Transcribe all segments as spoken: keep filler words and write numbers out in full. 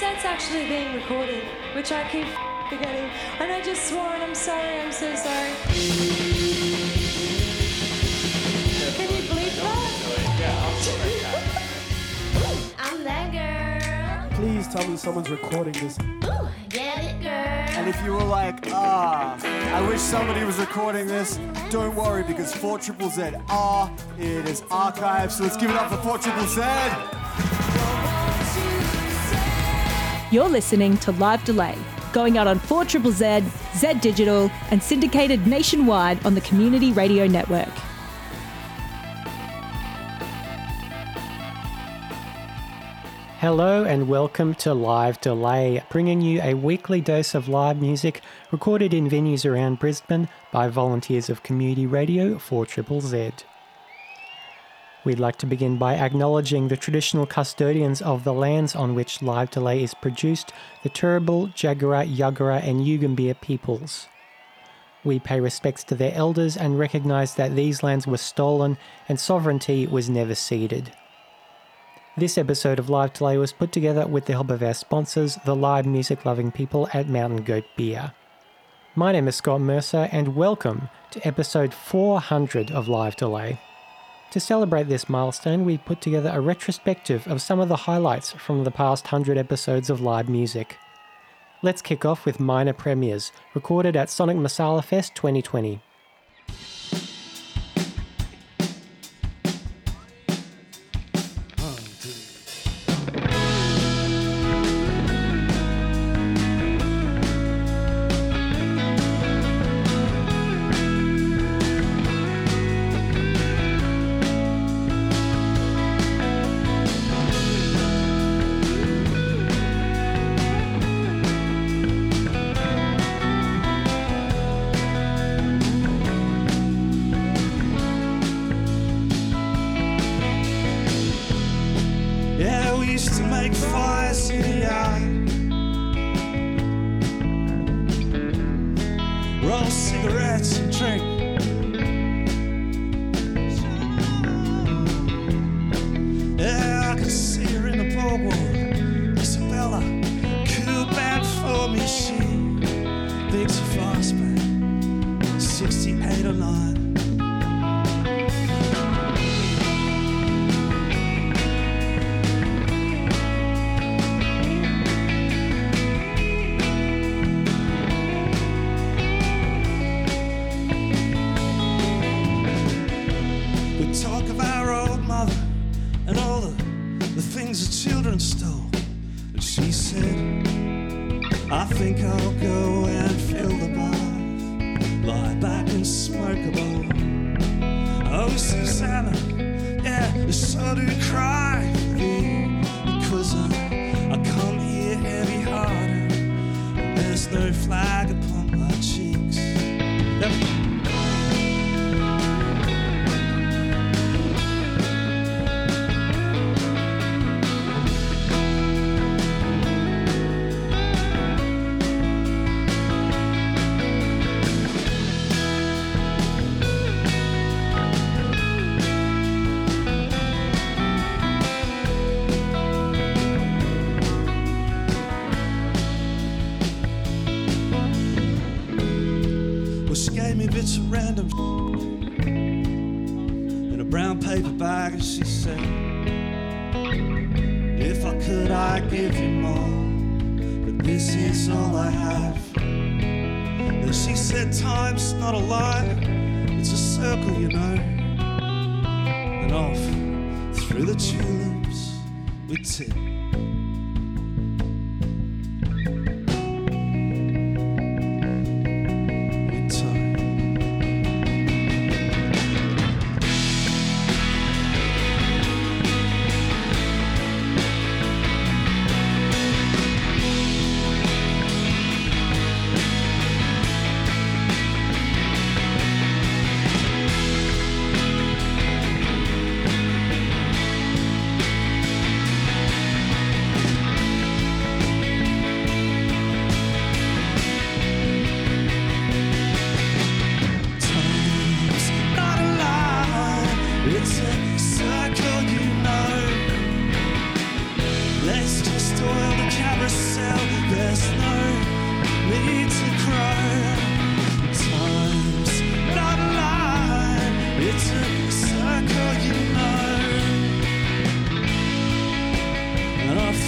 set's actually being recorded, which I keep forgetting. And I just swore, and I'm sorry, I'm so sorry. Can you bleep that? Yeah, I'll sorry. I'm that girl. Please tell me someone's recording this. Ooh, get it, girl. And if you were like, ah, I wish somebody was recording this, don't worry, because four Z Z Z are, it is archived, so let's give it up for four Z Z Z. You're listening to Live Delay, going out on four Z Z Z, Z Digital, and syndicated nationwide on the Community Radio Network. Hello and welcome to Live Delay, bringing you a weekly dose of live music recorded in venues around Brisbane by volunteers of Community Radio four Z Z Z. We'd like to begin by acknowledging the traditional custodians of the lands on which Live Delay is produced, the Turrbal, Jagera, Jagera and Yugumbia peoples. We pay respects to their elders and recognise that these lands were stolen and sovereignty was never ceded. This episode of Live Delay was put together with the help of our sponsors, the live music-loving people at Mountain Goat Beer. My name is Scott Mercer, and welcome to episode four hundred of Live Delay. To celebrate this milestone, we put together a retrospective of some of the highlights from the past one hundred episodes of live music. Let's kick off with minor premieres, recorded at Sonic Masala Fest twenty twenty.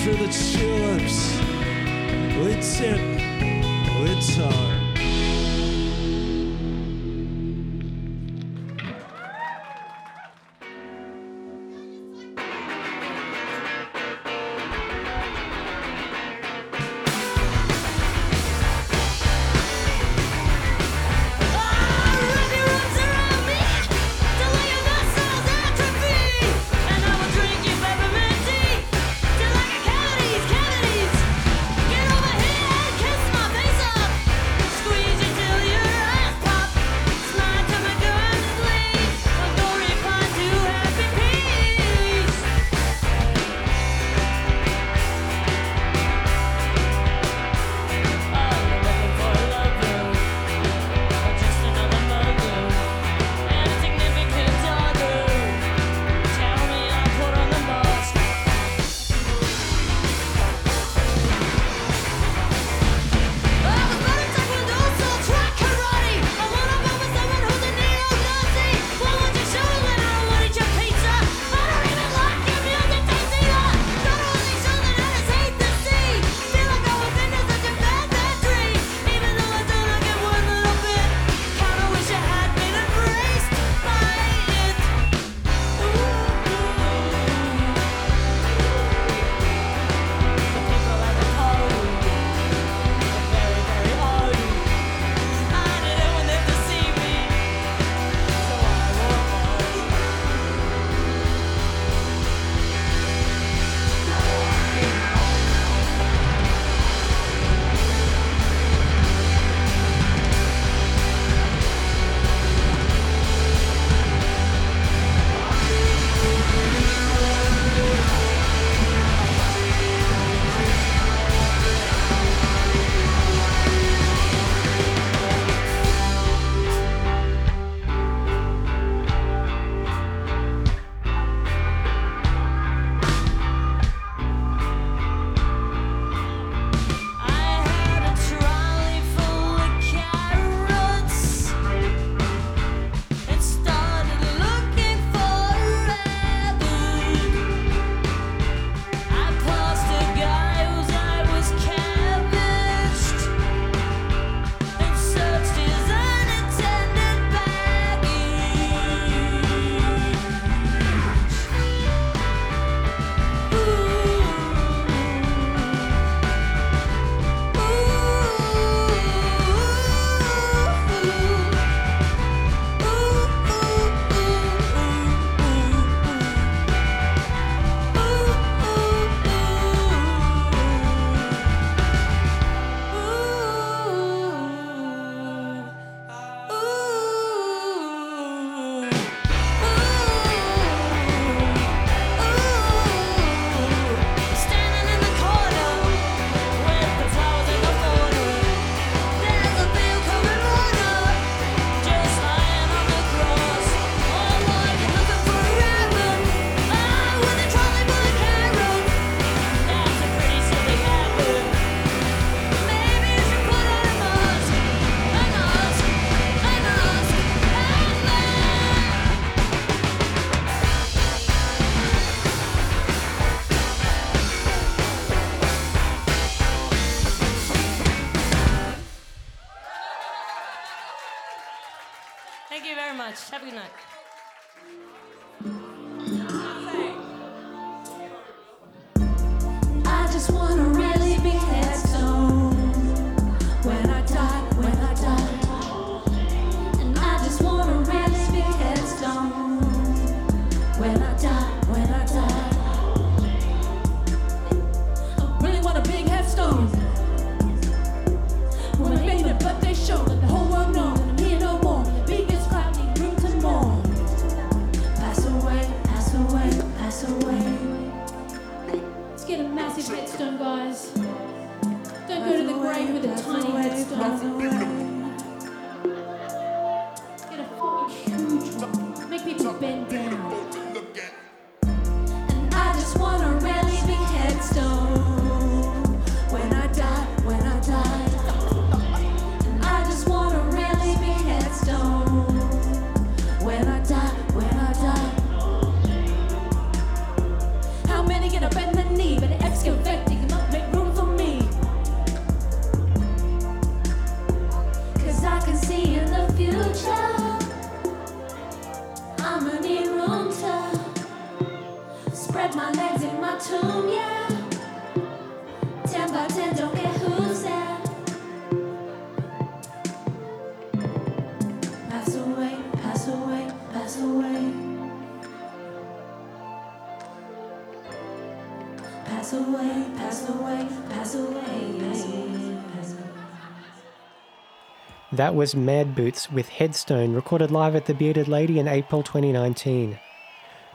for the tulips. We tip, we talk. Have a good night. I just want to really be Headstone when I die, when I die. And I just want to really be Headstone when I die, when I die. I really want a big Headstone. When I made it, but they showed the whole world knows. Away. Let's get a massive headstone. summer in winter. Spread my legs in my tomb, yeah. Ten by ten, don't care who's there. Pass away, pass away, pass away. Pass away, pass away, pass away, pass away. That was Mad Boots with Headstone, recorded live at the Bearded Lady in April twenty nineteen.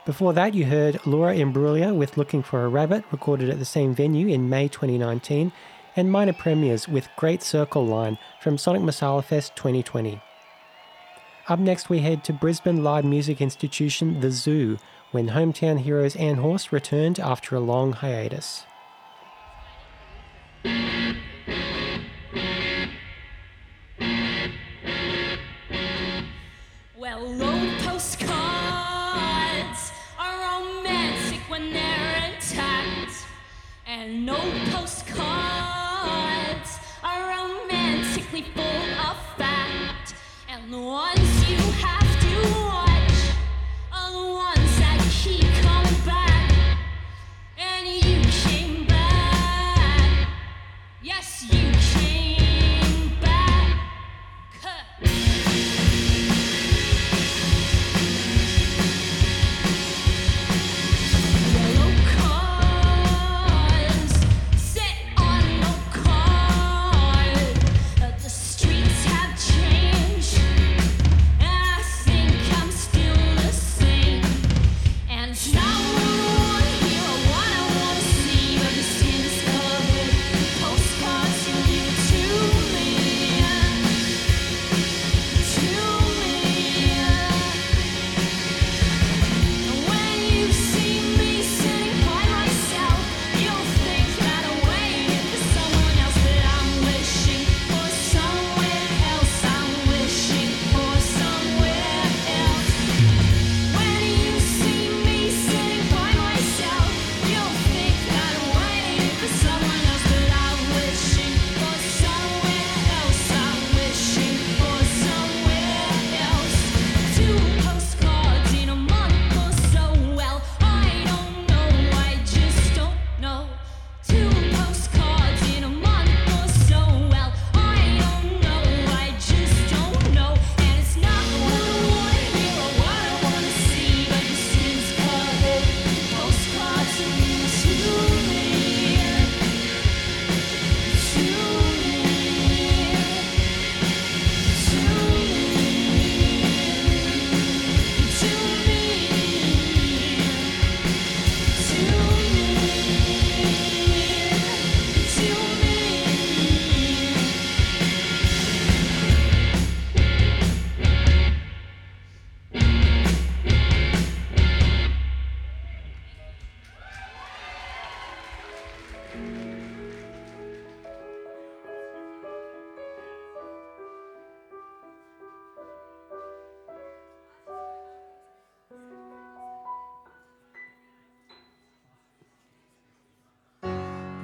Before that, you heard Laura Imbruglia with Looking for a Rabbit, recorded at the same venue in May twenty nineteen, and Minor Premiers with Great Circle Line from Sonic Masala Fest twenty twenty. Up next, we head to Brisbane live music institution The Zoo, when hometown heroes Anne Horst returned after a long hiatus. No postcards are romantically full of fact, and the ones you have to watch are the ones that keep coming back. And you came back, yes, you came back.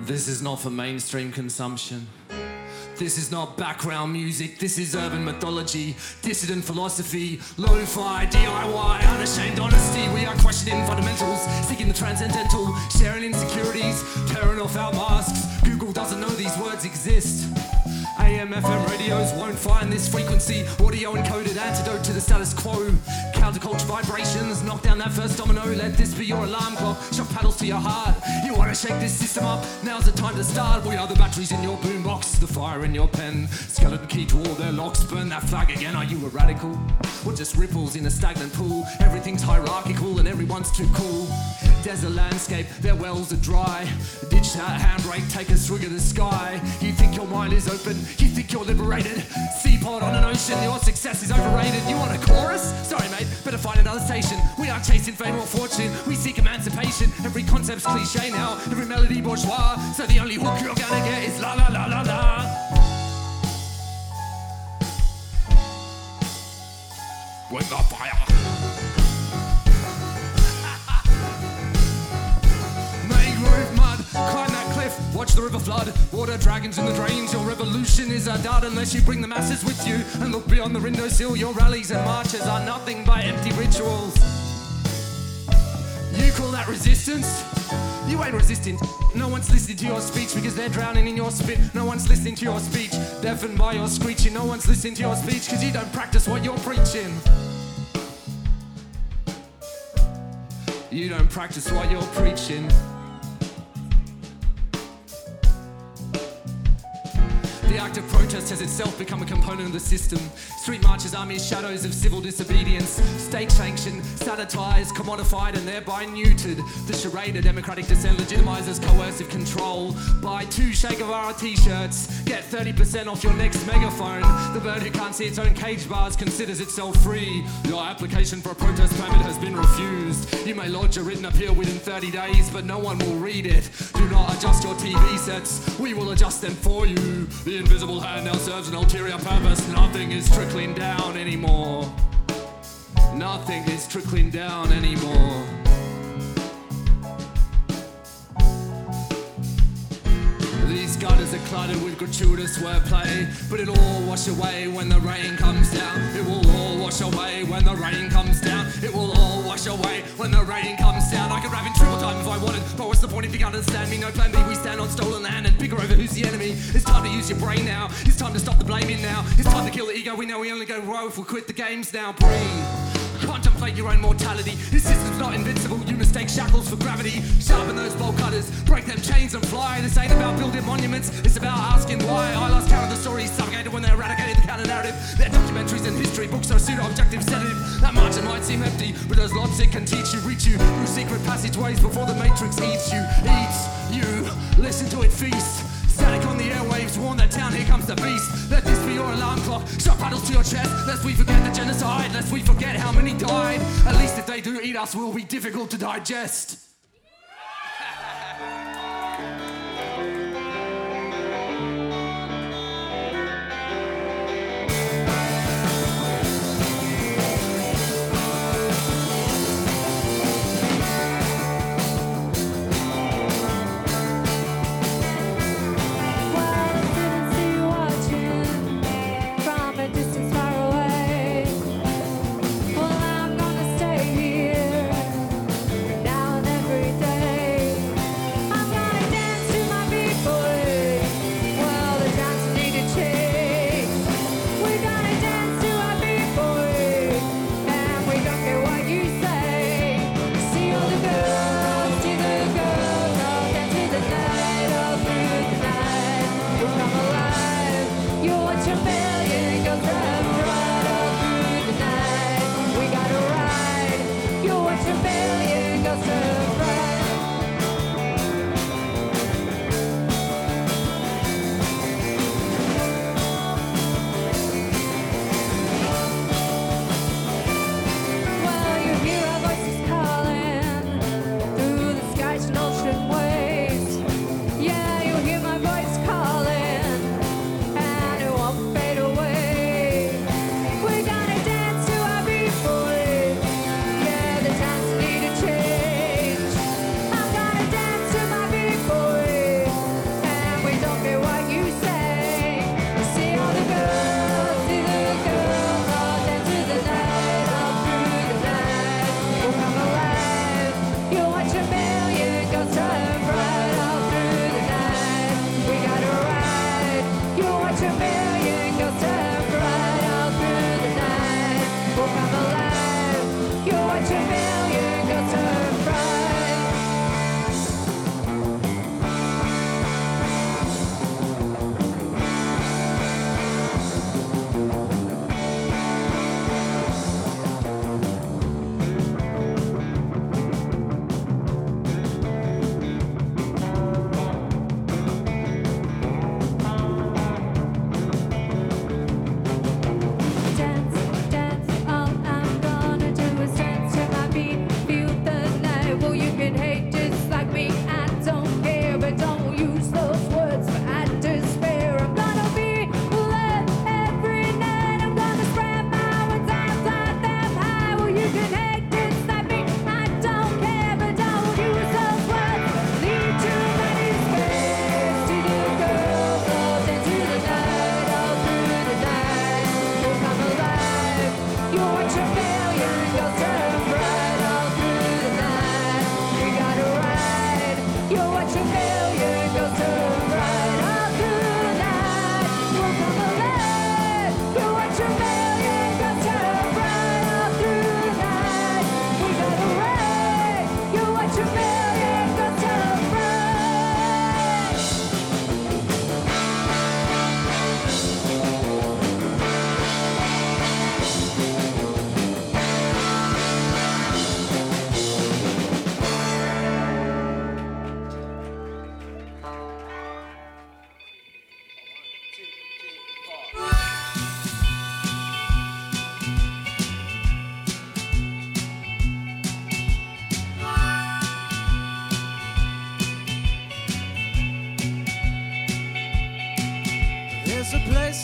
This is not for mainstream consumption. This is not background music. This is urban mythology, dissident philosophy, lo-fi, D I Y, unashamed honesty. We are questioning fundamentals, seeking the transcendental, sharing insecurities, tearing off our masks. Google doesn't know these words exist. A M F M radios won't find this frequency. Audio encoded antidote to the status quo. Counterculture vibrations, knock down that first domino. Let this be your alarm clock, shove paddles to your heart. You wanna shake this system up, now's the time to start. We are the batteries in your boombox, the fire in your pen. Skeleton key to all their locks, burn that flag again. Are you a radical? Or just ripples in a stagnant pool? Everything's hierarchical and everyone's too cool. Desert landscape, their wells are dry. Ditch that handbrake, take a swig of the sky. You think your mind is open, you think you're liberated. Seapod on an ocean, your success is overrated. You want a chorus? Sorry mate, better find another station. We aren't chasing fame or fortune, we seek emancipation. Every concept's cliche now, every melody bourgeois. So the only hook you're gonna get is la la la la la. With the fire. Climb that cliff, watch the river river flood, water dragons in the drains. Your revolution is a dud unless you bring the masses with you and look beyond the windowsill. Your rallies and marches are nothing but empty rituals. You call that resistance? You ain't resisting. No one's listening to your speech because they're drowning in your spit. No one's listening to your speech, deafened by your screeching. No one's listening to your speech because you don't practice what you're preaching. You don't practice what you're preaching. The act of protest has itself become a component of the system. Street marches are mere shadows of civil disobedience. State sanctioned, sanitized, commodified and thereby neutered. The charade of democratic dissent legitimizes coercive control. Buy two Che Guevara t-shirts, get thirty percent off your next megaphone. The bird who can't see its own cage bars considers itself free. Your application for a protest permit has been refused. You may lodge a written appeal within thirty days, but no one will read it. Do not adjust your T V sets, we will adjust them for you. The invisible hand now serves an ulterior purpose. Nothing is trickling down anymore. Nothing is trickling down anymore. These gutters are cluttered with gratuitous wordplay, but it'll all wash away when the rain comes down. It will all wash away when the rain comes down. It will all wash away when the rain comes down. I could rap in triple time if I wanted, but what's the point if you can't understand me? No plan B, we stand on stolen land and bicker over who's the enemy. It's time to use your brain now. It's time to stop the blaming now. It's time to kill the ego. We know we only go row if we quit the games now. Breathe. Contemplate your own mortality. This system's not invincible. You mistake shackles for gravity. Sharpen those bolt cutters, break them chains and fly. This ain't about building monuments, it's about asking why. I lost count of the stories suffocated when they eradicated the counter-narrative. Their documentaries and history books are pseudo-objective sedative. That margin might seem empty, but there's lots it can teach you. Reach you through secret passageways before the Matrix eats you. Eats you, listen to it feast. Static on the airwaves, warn the town, here comes the beast. Let this be your alarm clock, shot paddles to your chest. Lest we forget the genocide, lest we forget how many died. At least if they do eat us, we'll be difficult to digest.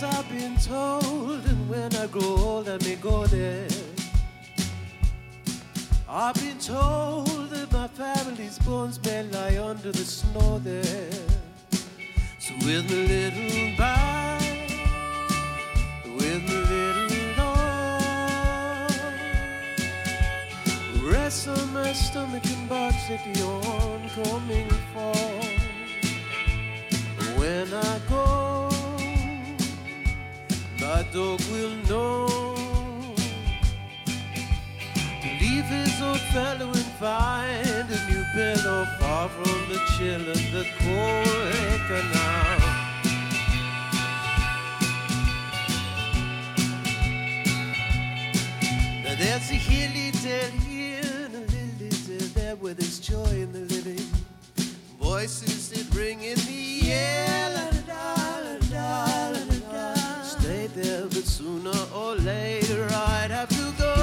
yes, I've been told, and when I grow old I may go there. I've been told that my family's bones may lie under the snow there. So with my little bye, with my little love, rest on my stomach and barks at the oncoming fall. When I go, my dog will know. Leave his old fellow and find a new pillow far from the chill of the cold acre now. Now there's a hilly tale here and a lily tale there where there's joy in the living. Voices that ring in the air, la-da-da, la-da-da, la-da-da. Stay there, but sooner or later I'd have to go.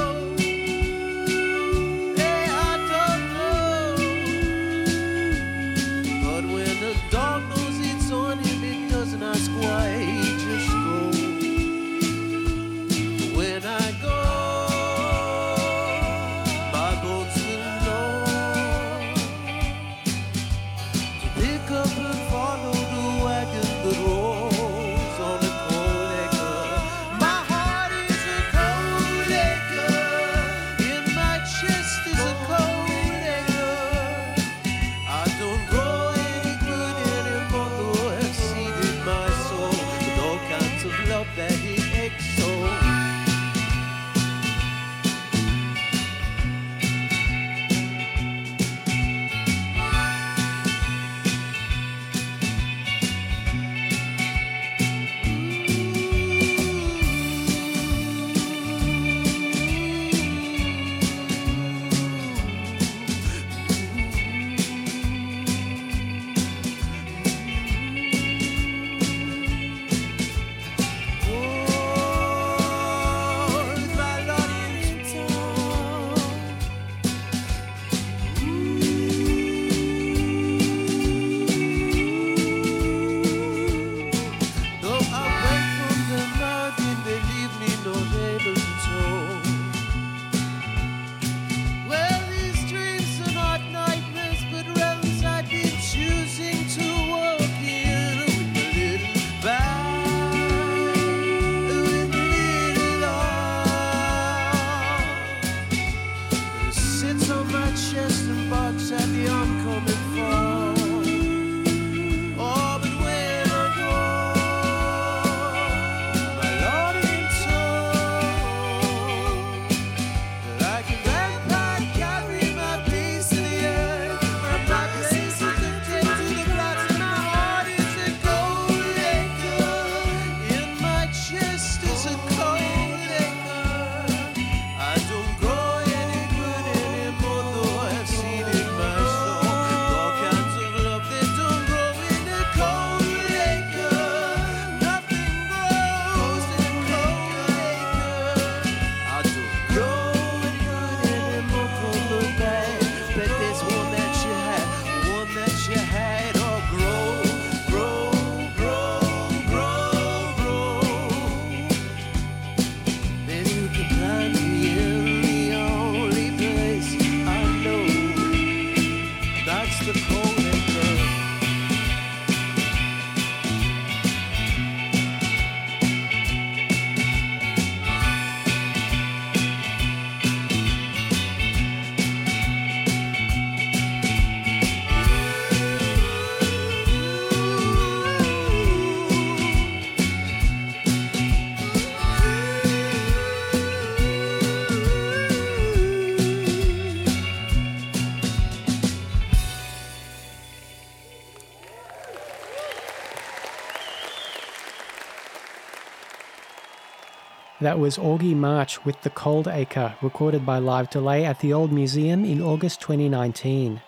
That was Augie March with The Cold Acre, recorded by Live Delay at the Old Museum in August twenty nineteen.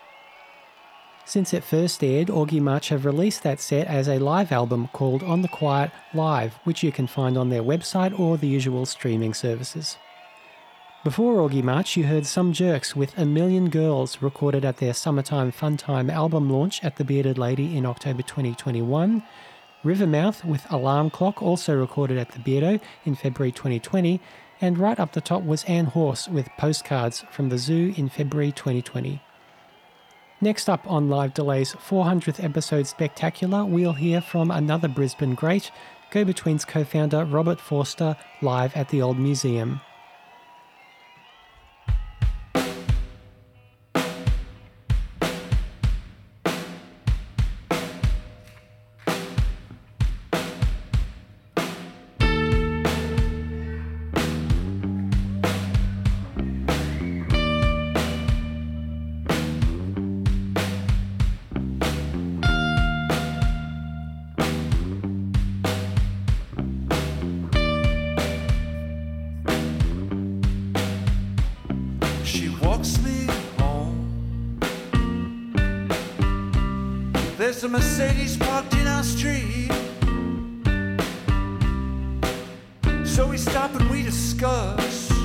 Since it first aired, Augie March have released that set as a live album called On The Quiet Live, which you can find on their website or the usual streaming services. Before Augie March, you heard Some Jerks with A Million Girls, recorded at their Summertime Funtime album launch at the Bearded Lady in October twenty twenty-one, Rivermouth with Alarm Clock, also recorded at the Beardo in February twenty twenty, and right up the top was Anne Horst with Postcards from the Zoo in February twenty twenty. Next up on Live Delay's four hundredth episode spectacular, we'll hear from another Brisbane great, Go-Betweens co-founder Robert Forster, live at the Old Museum. There's a Mercedes parked in our street, so we stop and we discuss who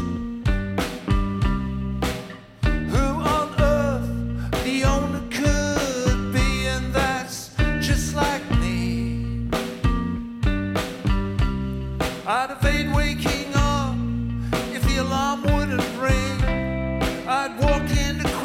on earth the owner could be, and that's just like me. I'd evade waking up if the alarm wouldn't ring. I'd walk into trouble.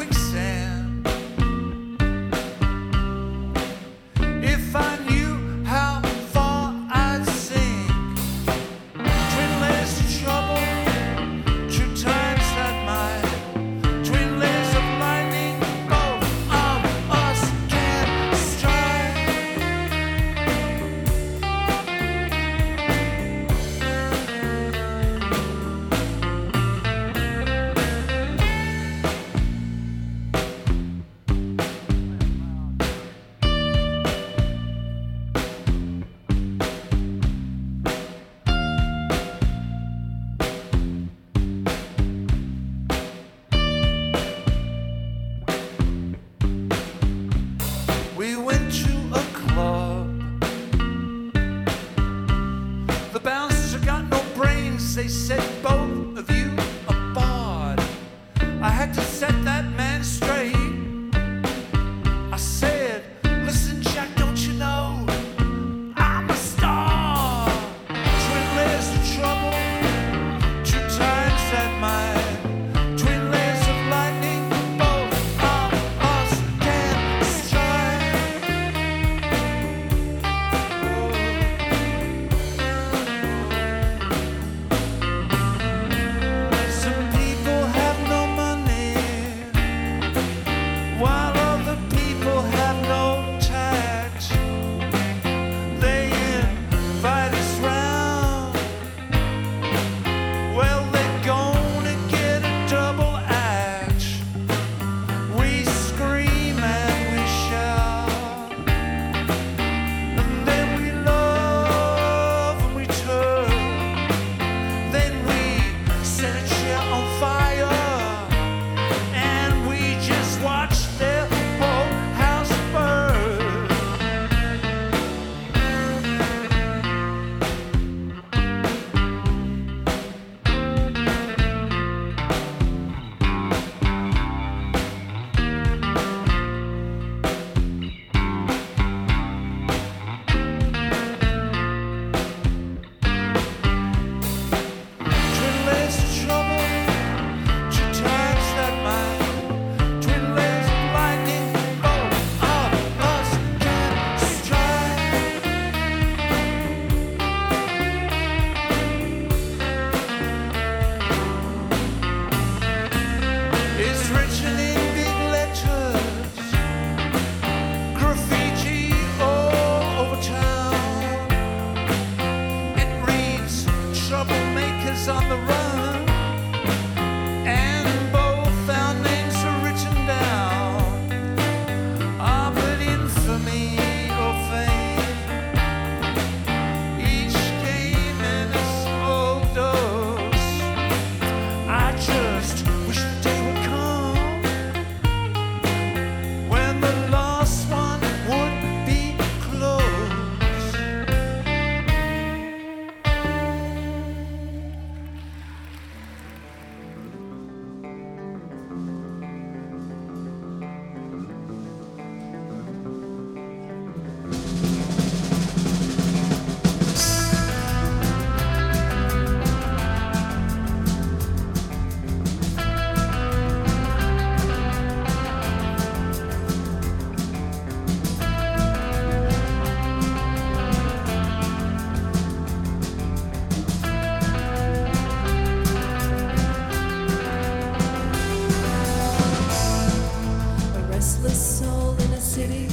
city.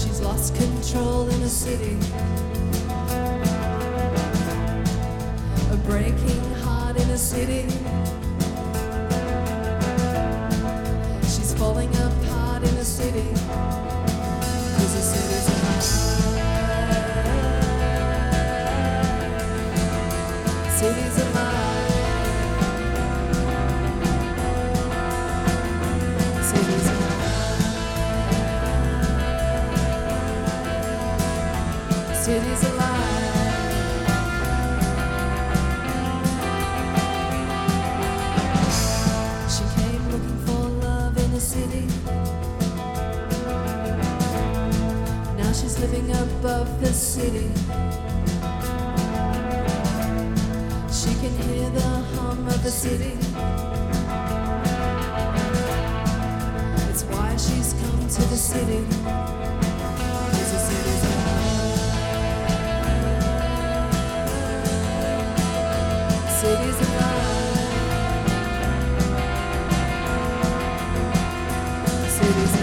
She's lost control in the city. A breaking heart in the city. She's falling apart in the city. 'Cause the city's alive. City's alive. City's alive. She came looking for love in the city. Now she's living above the city. She can hear the hum of the city. It's why she's come to the city. City's alive. City's alive. City's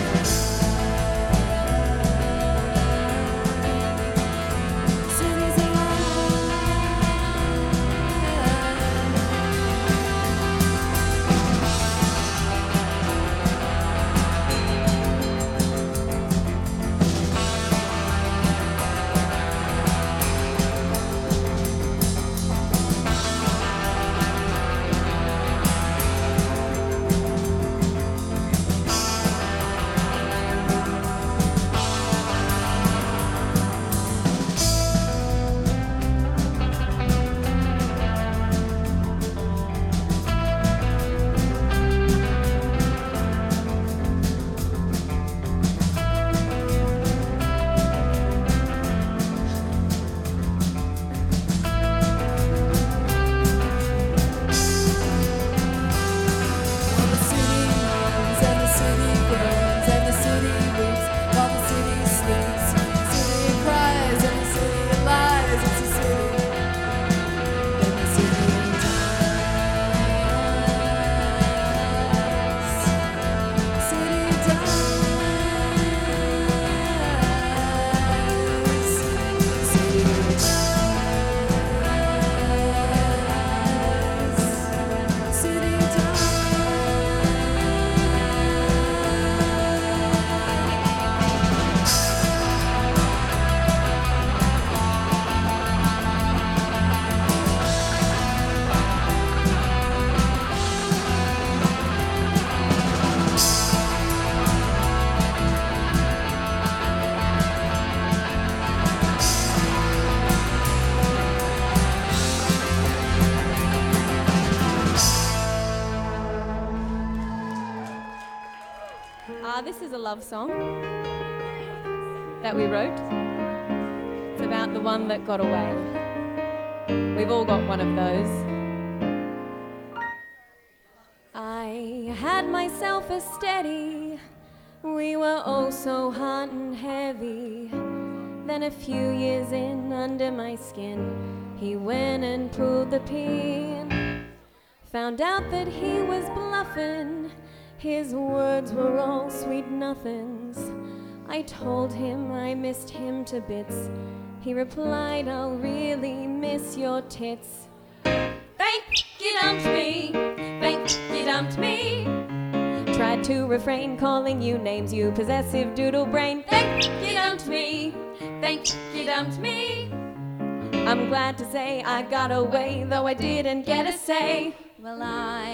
love song that we wrote. It's about the one that got away. We've all got one of those. I had myself a steady. We were all so hot and heavy. Then a few years in, under my skin, he went and pulled the pin. Found out that he was bluffing. His words were all sweet nothings. I told him I missed him to bits. He replied, I'll really miss your tits. Thank you dumped me, thank you dumped me. Tried to refrain calling you names, you possessive doodle brain. Thank you dumped me, thank you dumped me. I'm glad to say I got away, though I didn't get a say. Well, I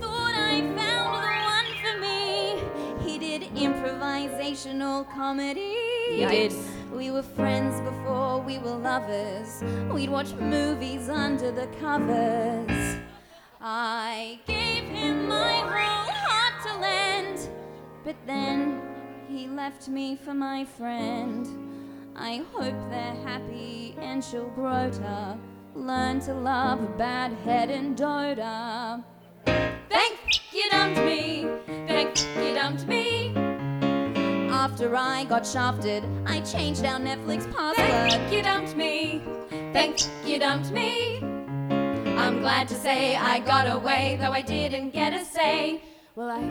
thought I found the improvisational comedy. He did. We were friends before we were lovers. We'd watch movies under the covers. I gave him my whole heart to lend, but then he left me for my friend. I hope they're happy and she'll grow to learn to love a bad head and doter. Thank you dumped me, thank you dumped me. After I got shafted, I changed our Netflix password. Thank you dumped me, thank you dumped me. I'm glad to say I got away, though I didn't get a say. Well, I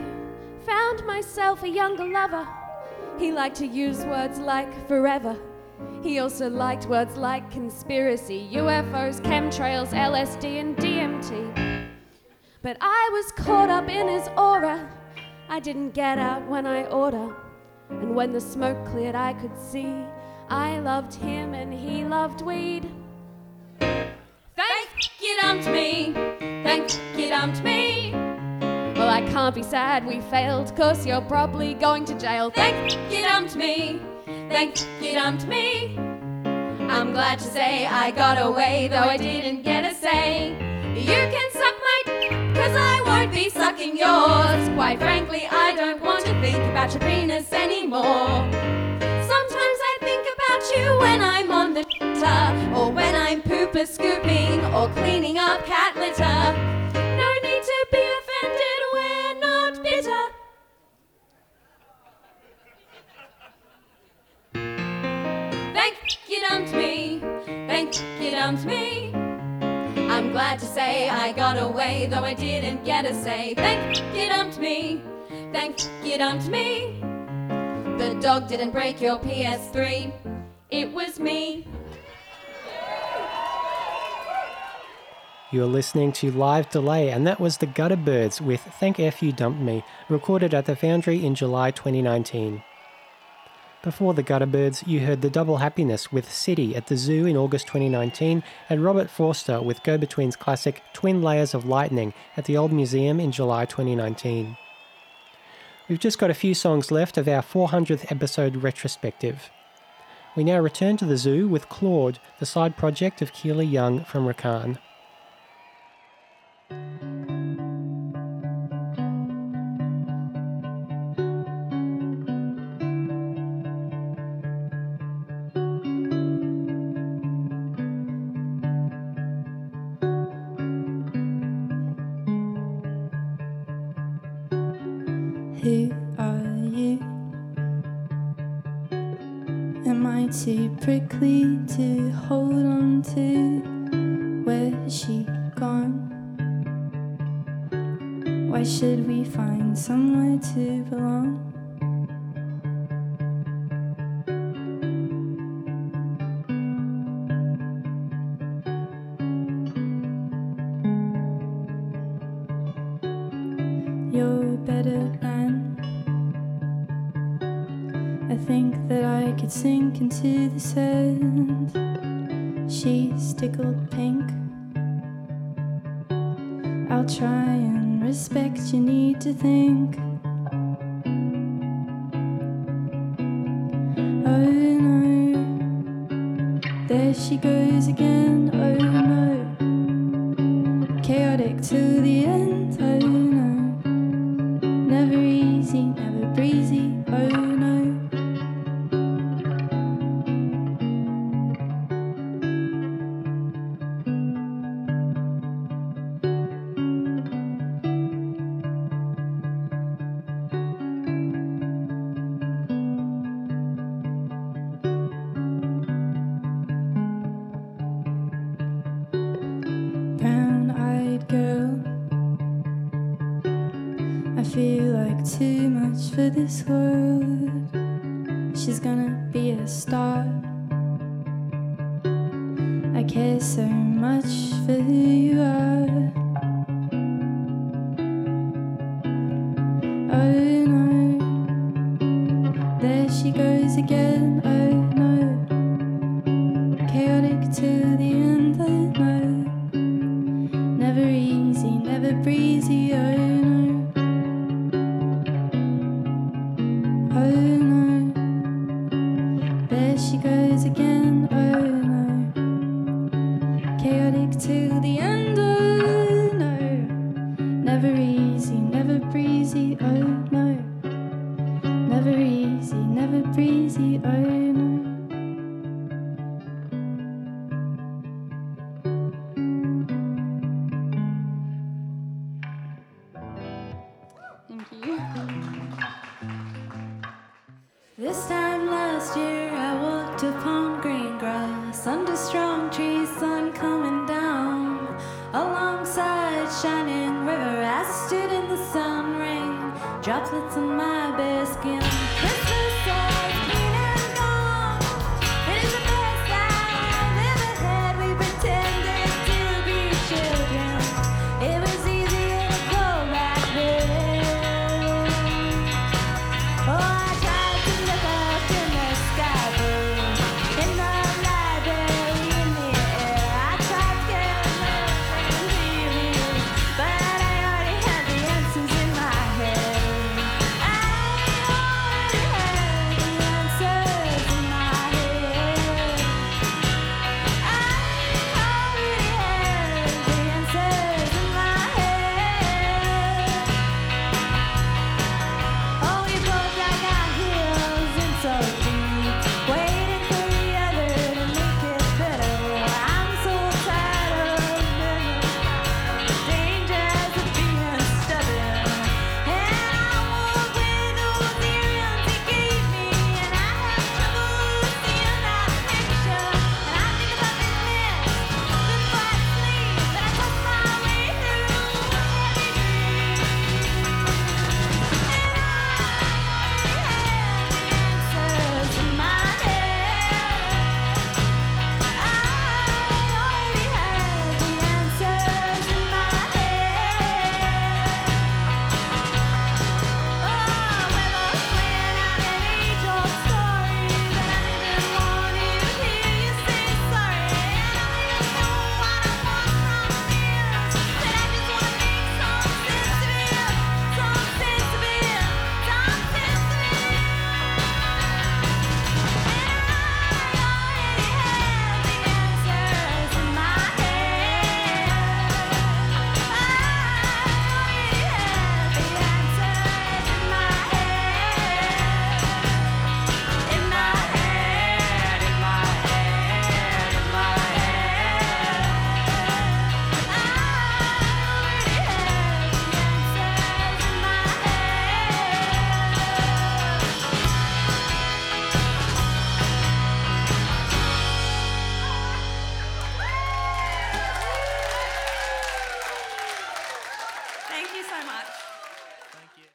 Found myself a younger lover. He liked to use words like forever. He also liked words like conspiracy, U F Os, chemtrails, L S D and D M T. But I was caught up in his aura. I didn't get out when I order. And when the smoke cleared I could see I loved him and he loved weed. Thank you dumped me, thank you dumped me. Well, I can't be sad we failed, 'cause you're probably going to jail. Thank you dumped me, thank you dumped me. I'm glad to say I got away, though I didn't get a say. You can suck my d- 'cause I won't be sucking yours. Quite frankly, I don't want to think about your penis anymore. Sometimes I think about you when I'm on the d- or when I'm pooper scooping or cleaning up cat litter. No need to be offended, we're not bitter. Thank you dumped me, thank you dumped me. I'm glad to say I got away, though I didn't get a say. Thank you dumped me, thank you dumped me. The dog didn't break your P S three, it was me. You're listening to Live Delay, and that was the Gutterbirds with Thank F You Dumped Me, recorded at the Foundry in July twenty nineteen. Before the Gutterbirds, you heard the Double Happiness with City at the Zoo in August twenty nineteen, and Robert Forster with Go-Betweens classic Twin Layers of Lightning at the Old Museum in July twenty nineteen. We've just got a few songs left of our four hundredth episode retrospective. We now return to the zoo with Claude, the side project of Keely Young from Rakan. Who are you? Am I too prickly to hold on to? Where's she gone? Why should we find somewhere to belong? Sink into the sand. She's tickled pink. I'll try and respect your need to think. Oh no, there she goes again. Oh no, chaotic till the end. Oh no, never easy, never breezy. Oh no. This world, she's gonna be a star. I care so much for who you are. Oh no, there she goes again. Oh no, chaotic till the end. Oh no, never easy, never breezy. Oh no. Shining river, I stood in the sun rain. droplets in my bare skin. Christmas lights, green and long. It is the best I've ever had. We pretended to be children. It was easy to go right there. Oh, I tried to look up in the sky blue, in the library, in the air. I tried to get love from T V, but I already had the answers in my head. Thank you so much. Thank you.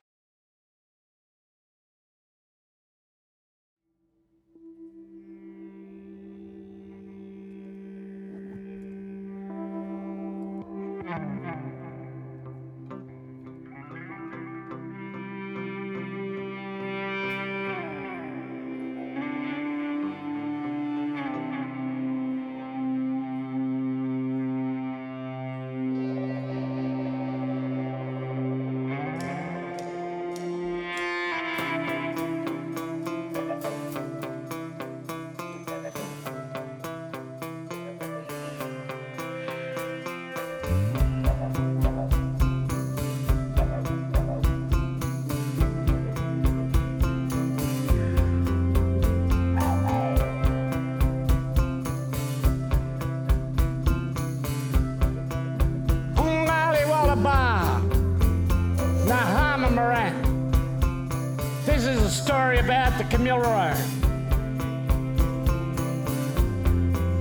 Umali Wallaba, Nahama Moran. This is a story about the Gamilaraay.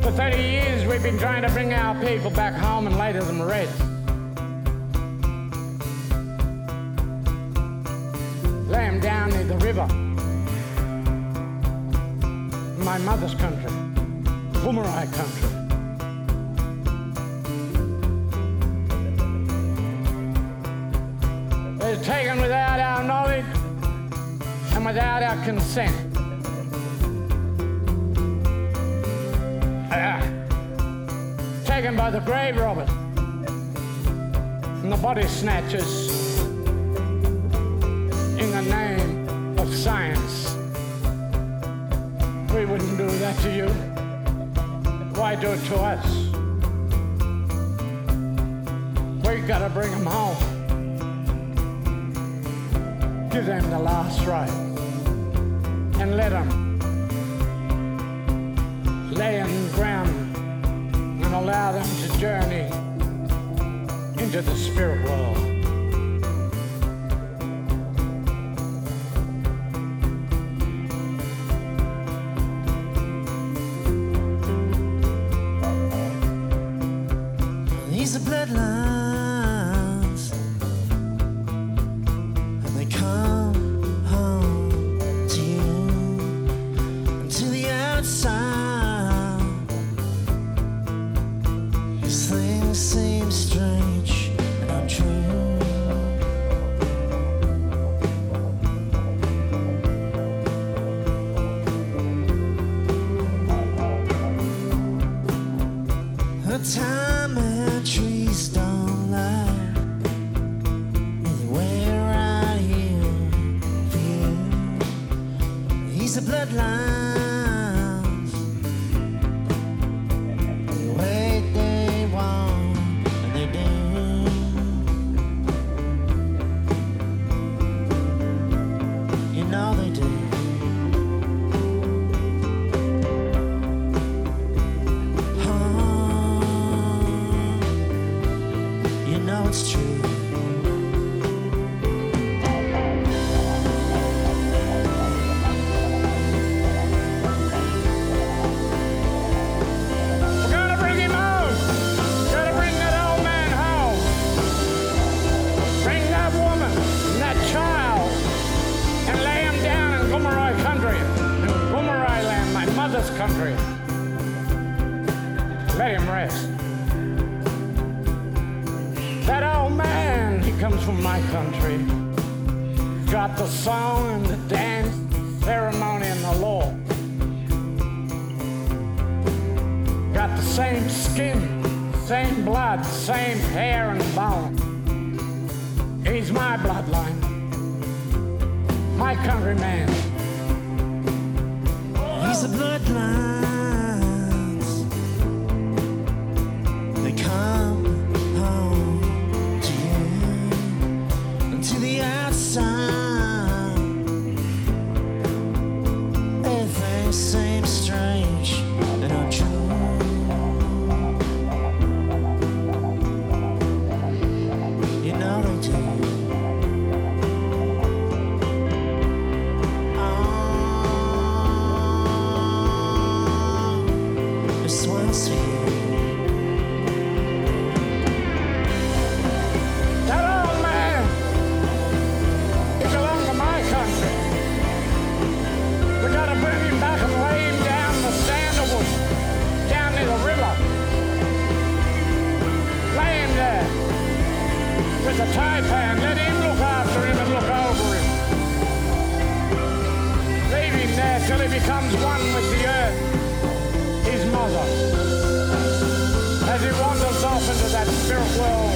For thirty years, we've been trying to bring our people back home and later the Morettes. Lay them down near the river. My mother's country, Boomerang country. They're taken without our knowledge and without our consent. Ah. Taken by the grave robbers and the body snatchers in the name of science. We wouldn't do that to you. Why do it to us? We gotta bring them home. Give them the last right and let them lay on the ground and allow them to journey into the spirit world. These are bloodlines, and they come. the bloodlines. They wait, they want, and they do. You know they do. Oh, you know it's true. Country. Let him rest. That old man, he comes from my country. Got the song and the dance, ceremony and the law. Got the same skin, same blood, same hair and bone. He's my bloodline, my countryman. He's the bloodlines. They come home to you and to the outside. Everything seems strange and untrue. You know they do. With a tie pan, let him look after him and look over him. Leave him there till he becomes one with the earth, his mother, as he wanders off into that spirit world.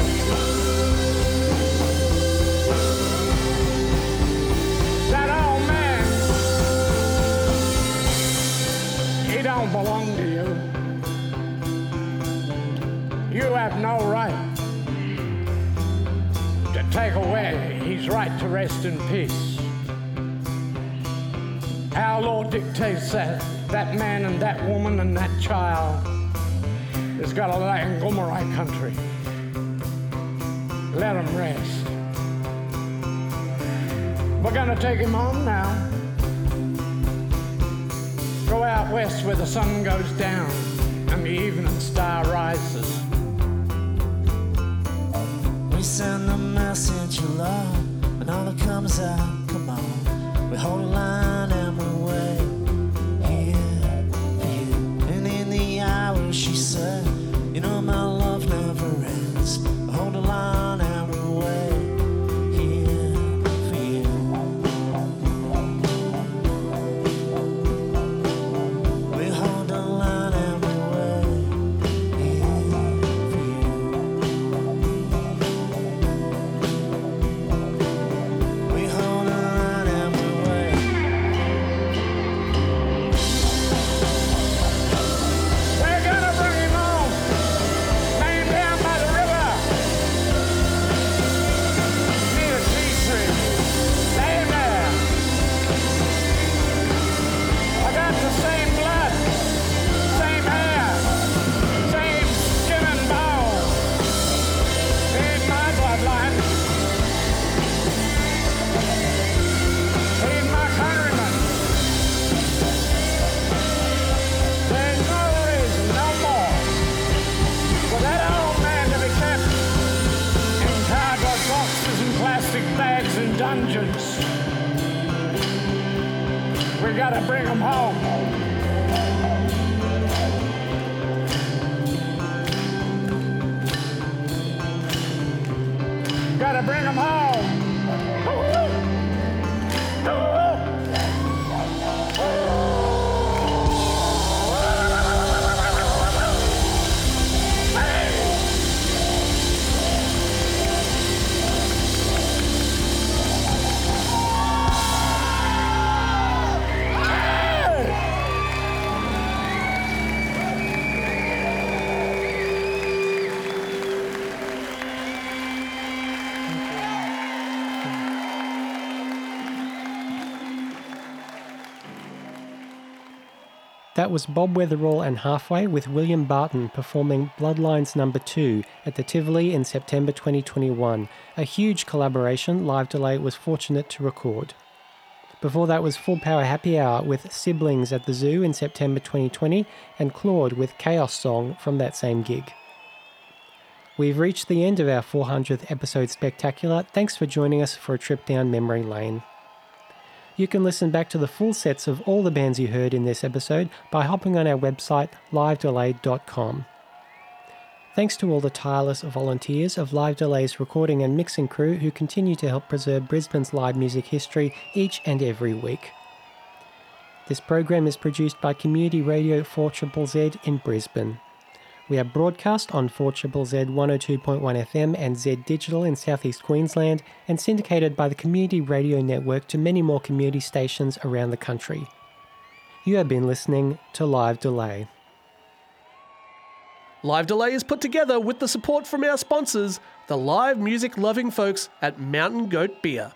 That old man, he don't belong to you. You have no right. Take away his right to rest in peace. Our law dictates that that man and that woman and that child has got to lay in Gamilaraay country. Let him rest. We're going to take him home now. Go out west where the sun goes down and the evening star rises. We send the message of love, and all that comes out, come on. We hold a line and we wait here for you. And in the hour she said, you know my love never ends. We hold a line and we wait here for you. We hold a line and dungeons. We gotta bring them home. Gotta bring them home. Ah! That was Bob Weatherall and Halfway with William Barton performing Bloodlines number two at the Tivoli in September twenty twenty-one, a huge collaboration Live Delay was fortunate to record. Before that was Full Power Happy Hour with Siblings at the Zoo in September twenty twenty and Claude with Chaos Song from that same gig. We've reached the end of our four hundredth episode spectacular. Thanks for joining us for a trip down memory lane. You can listen back to the full sets of all the bands you heard in this episode by hopping on our website live delay dot com. Thanks to all the tireless volunteers of Live Delay's recording and mixing crew who continue to help preserve Brisbane's live music history each and every week. This program is produced by Community Radio four Z Z Z in Brisbane. We are broadcast on four Z Z Z one oh two point one F M and Z Digital in southeast Queensland and syndicated by the Community Radio Network to many more community stations around the country. You have been listening to Live Delay. Live Delay is put together with the support from our sponsors, the live music loving folks at Mountain Goat Beer.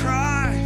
Cry.